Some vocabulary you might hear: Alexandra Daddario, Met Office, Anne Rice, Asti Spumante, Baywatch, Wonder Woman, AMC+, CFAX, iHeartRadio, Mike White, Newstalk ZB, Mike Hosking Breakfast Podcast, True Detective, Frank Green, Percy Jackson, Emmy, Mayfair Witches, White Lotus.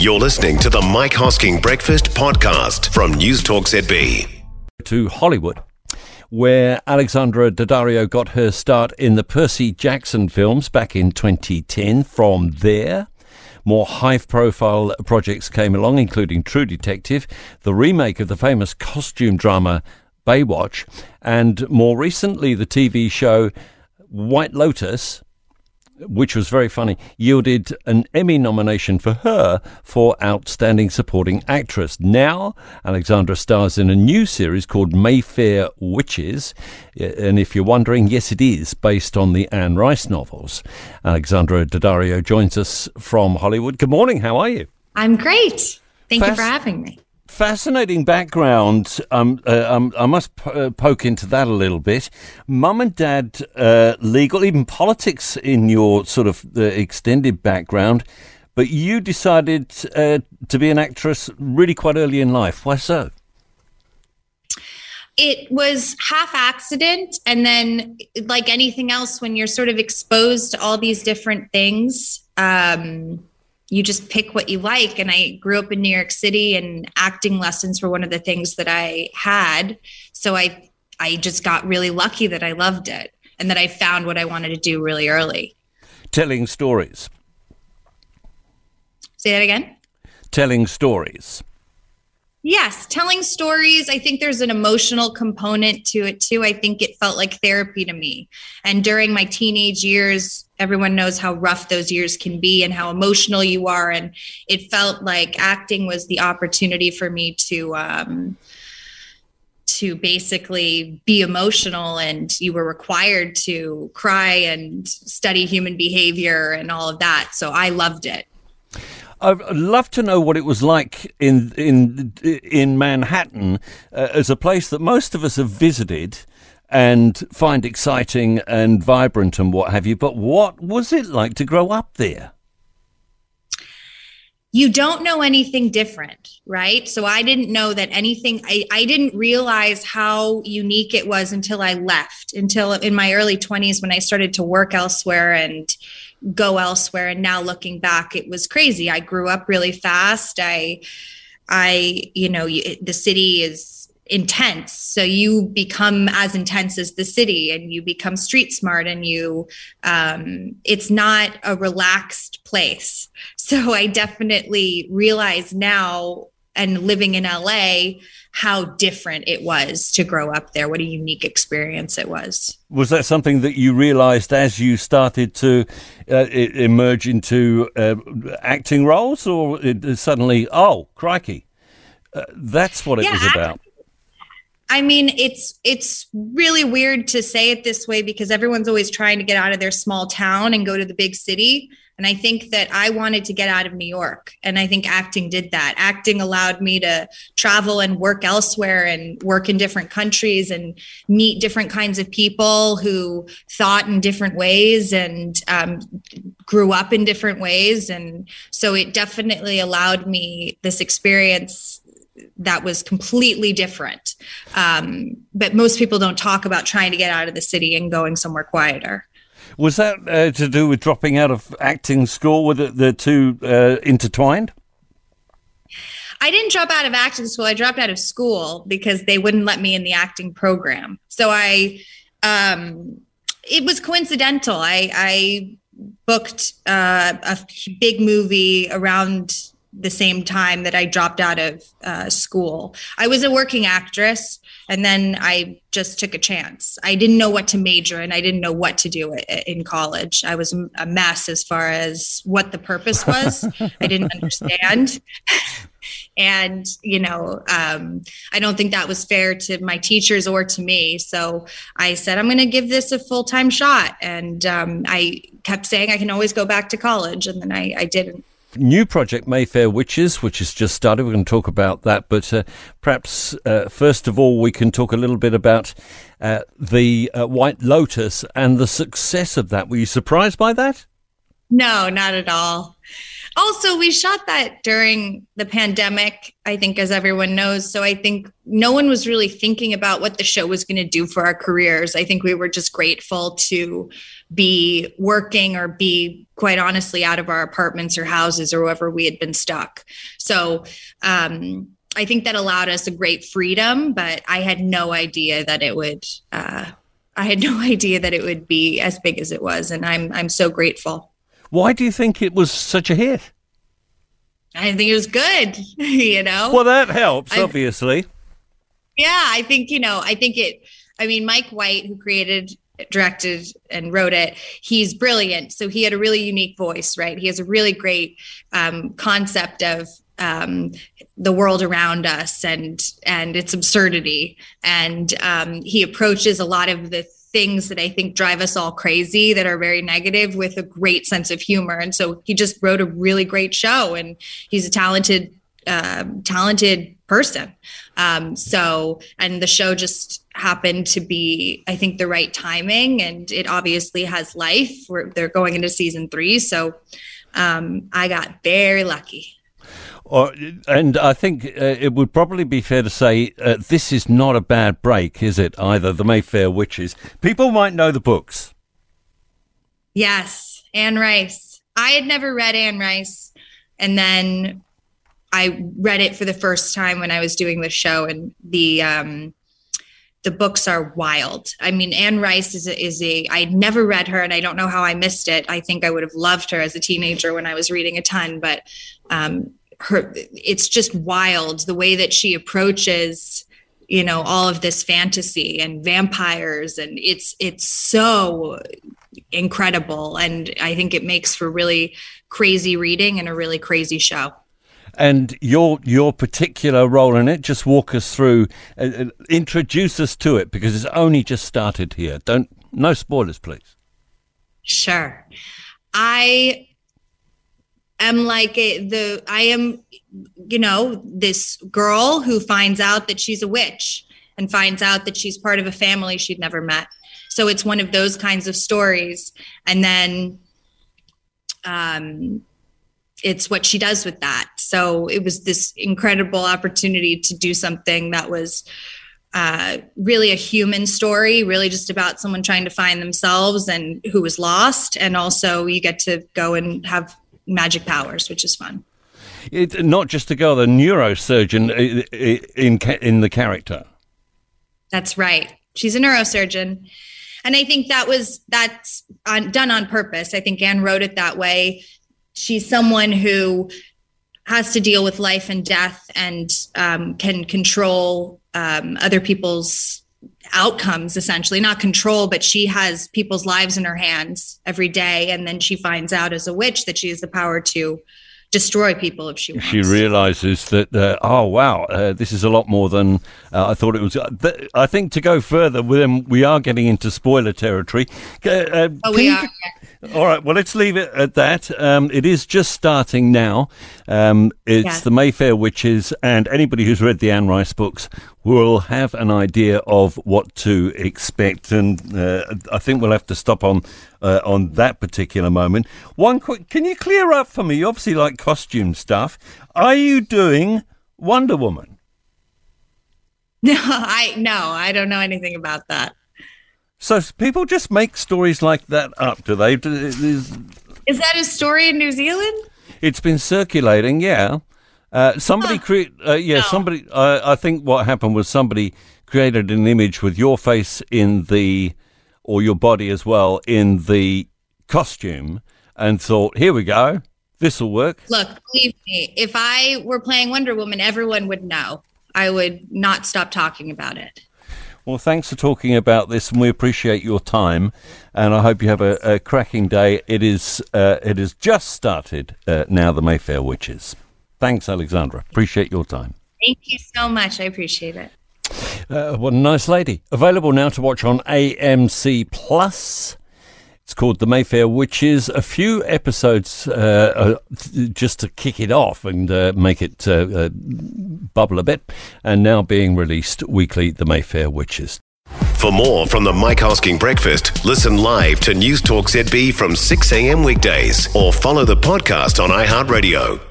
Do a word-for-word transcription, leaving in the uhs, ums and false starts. You're listening to the Mike Hosking Breakfast Podcast from Newstalk Z B. To Hollywood, where Alexandra Daddario got her start in the Percy Jackson films back in twenty ten. From there, more high-profile projects came along, including True Detective, the remake of the famous costume drama Baywatch, and more recently the T V show White Lotus, which was very funny, yielded an Emmy nomination for her for Outstanding Supporting Actress. Now, Alexandra stars in a new series called Mayfair Witches. And if you're wondering, yes, it is based on the Anne Rice novels. Alexandra Daddario joins us from Hollywood. Good morning. How are you? I'm great. Thank Fas- you for having me. Fascinating background. Um, uh, um, I must p- uh, poke into that a little bit. Mum and dad, uh, legal, even politics in your sort of uh, extended background, but you decided uh, to be an actress really quite early in life. Why so? It was half accident, and then like anything else, when you're sort of exposed to all these different things, um, you just pick what you like. And I grew up in New York City, and acting lessons were one of the things that I had. So I, I just got really lucky that I loved it and that I found what I wanted to do really early. Telling stories. Say that again? Telling stories. Yes, telling stories. I think there's an emotional component to it too. I think it felt like therapy to me. And during my teenage years, everyone knows how rough those years can be and how emotional you are. And it felt like acting was the opportunity for me to, um, to basically be emotional, and you were required to cry and study human behavior and all of that. So I loved it. I'd love to know what it was like in in in Manhattan, uh, as a place that most of us have visited and find exciting and vibrant and what have you. But what was it like to grow up there? You don't know anything different, right? So I didn't know that anything, I, I didn't realize how unique it was until I left, until in my early twenties when I started to work elsewhere and go elsewhere. And now looking back, it was crazy. I grew up really fast. I, I, you know, it, the city is intense. So you become as intense as the city, and you become street smart, and you, um, it's not a relaxed place. So I definitely realize now, and living in L A, how different it was to grow up there. What a unique experience it was. Was that something that you realized as you started to uh, emerge into uh, acting roles, or it suddenly, oh, crikey, uh, that's what it yeah, was about? I, I mean, it's it's really weird to say it this way, because everyone's always trying to get out of their small town and go to the big city. And I think that I wanted to get out of New York, and I think acting did that. Acting allowed me to travel and work elsewhere and work in different countries and meet different kinds of people who thought in different ways and um, grew up in different ways. And so it definitely allowed me this experience that was completely different. Um, but most people don't talk about trying to get out of the city and going somewhere quieter. Was that uh, to do with dropping out of acting school? Were the, the two uh, intertwined? I didn't drop out of acting school. I dropped out of school because they wouldn't let me in the acting program. So I, um, it was coincidental. I, I booked uh, a big movie around the same time that I dropped out of uh, school. I was a working actress, and then I just took a chance. I didn't know what to major in. I didn't know what to do in college. I was a mess as far as what the purpose was. I didn't understand. And, you know, um, I don't think that was fair to my teachers or to me. So I said, I'm going to give this a full-time shot. And um, I kept saying I can always go back to college. And then I, I didn't. New project Mayfair Witches, which has just started. We're going to talk about that, but uh, perhaps uh, first of all we can talk a little bit about uh, the uh, White Lotus and the success of that. Were you surprised by that? No, not at all. Also, we shot that during the pandemic, I think, as everyone knows. So I think no one was really thinking about what the show was going to do for our careers. I think we were just grateful to be working or be, quite honestly, out of our apartments or houses or wherever we had been stuck. So um, I think that allowed us a great freedom, but I had no idea that it would, uh, I had no idea that it would be as big as it was. And I'm, I'm so grateful. Why do you think it was such a hit? I think it was good, you know? Well, that helps, I, obviously. Yeah, I think, you know, I think it, I mean, Mike White, who created, directed, and wrote it, he's brilliant. So he had a really unique voice, right? He has a really great um, concept of um, the world around us and, and its absurdity. And um, he approaches a lot of the things that I think drive us all crazy that are very negative with a great sense of humor. And so he just wrote a really great show, and he's a talented, uh, talented person. Um, so, and the show just happened to be, I think, the right timing, and it obviously has life. We're, they're going into season three. So um, I got very lucky. Or, and I think uh, it would probably be fair to say uh, this is not a bad break, is it, either, The Mayfair Witches? People might know the books. Yes, Anne Rice. I had never read Anne Rice, and then I read it for the first time when I was doing the show, and the um, the books are wild. I mean, Anne Rice is a, is a, I never read her, and I don't know how I missed it. I think I would have loved her as a teenager when I was reading a ton, but um her, it's just wild the way that she approaches, you know, all of this fantasy and vampires, and it's it's so incredible, and I think it makes for really crazy reading and a really crazy show. And your your particular role in it, just walk us through, uh, introduce us to it, because it's only just started here. Don't no spoilers, please. Sure. I I'm like a, the, I am, you know, this girl who finds out that she's a witch and finds out that she's part of a family she'd never met. So it's one of those kinds of stories. And then um, it's what she does with that. So it was this incredible opportunity to do something that was uh, really a human story, really just about someone trying to find themselves and who was lost. And also you get to go and have magic powers, which is fun. It, not just a girl, the neurosurgeon in, in in the character. That's right. She's a neurosurgeon. And I think that was, that's on, done on purpose. I think Anne wrote it that way. She's someone who has to deal with life and death and um, can control um, other people's outcomes, essentially. Not control, but she has people's lives in her hands every day, and then she finds out as a witch that she has the power to destroy people if she wants. She realizes that uh, oh wow uh, this is a lot more than uh, I thought it was. I think to go further with them, we are getting into spoiler territory. uh, uh, oh we are you... All right, well, let's leave it at that. Um, it is just starting now. Um, it's yeah. The Mayfair Witches, and anybody who's read the Anne Rice books we'll have an idea of what to expect, and uh, I think we'll have to stop on uh, on that particular moment. One quick, can you clear up for me? You obviously like costume stuff. Are you doing Wonder Woman? No, I no, I don't know anything about that. So people just make stories like that up, do they? Is, Is that a story in New Zealand? It's been circulating, yeah. Uh, somebody create, uh, yeah, no. somebody. Uh, I think what happened was somebody created an image with your face in the, or your body as well, in the costume, and thought, "Here we go, this will work." Look, believe me, if I were playing Wonder Woman, everyone would know. I would not stop talking about it. Well, thanks for talking about this, and we appreciate your time. And I hope you have a, a cracking day. It is. Uh, it has just started uh, now. The Mayfair Witches. Thanks, Alexandra. Appreciate your time. Thank you so much. I appreciate it. Uh, what a nice lady. Available now to watch on A M C plus. It's called The Mayfair Witches. A few episodes uh, uh, just to kick it off and uh, make it uh, uh, bubble a bit. And now being released weekly, The Mayfair Witches. For more from the Mike Hosking Breakfast, listen live to Newstalk Z B from six a.m. weekdays or follow the podcast on iHeartRadio.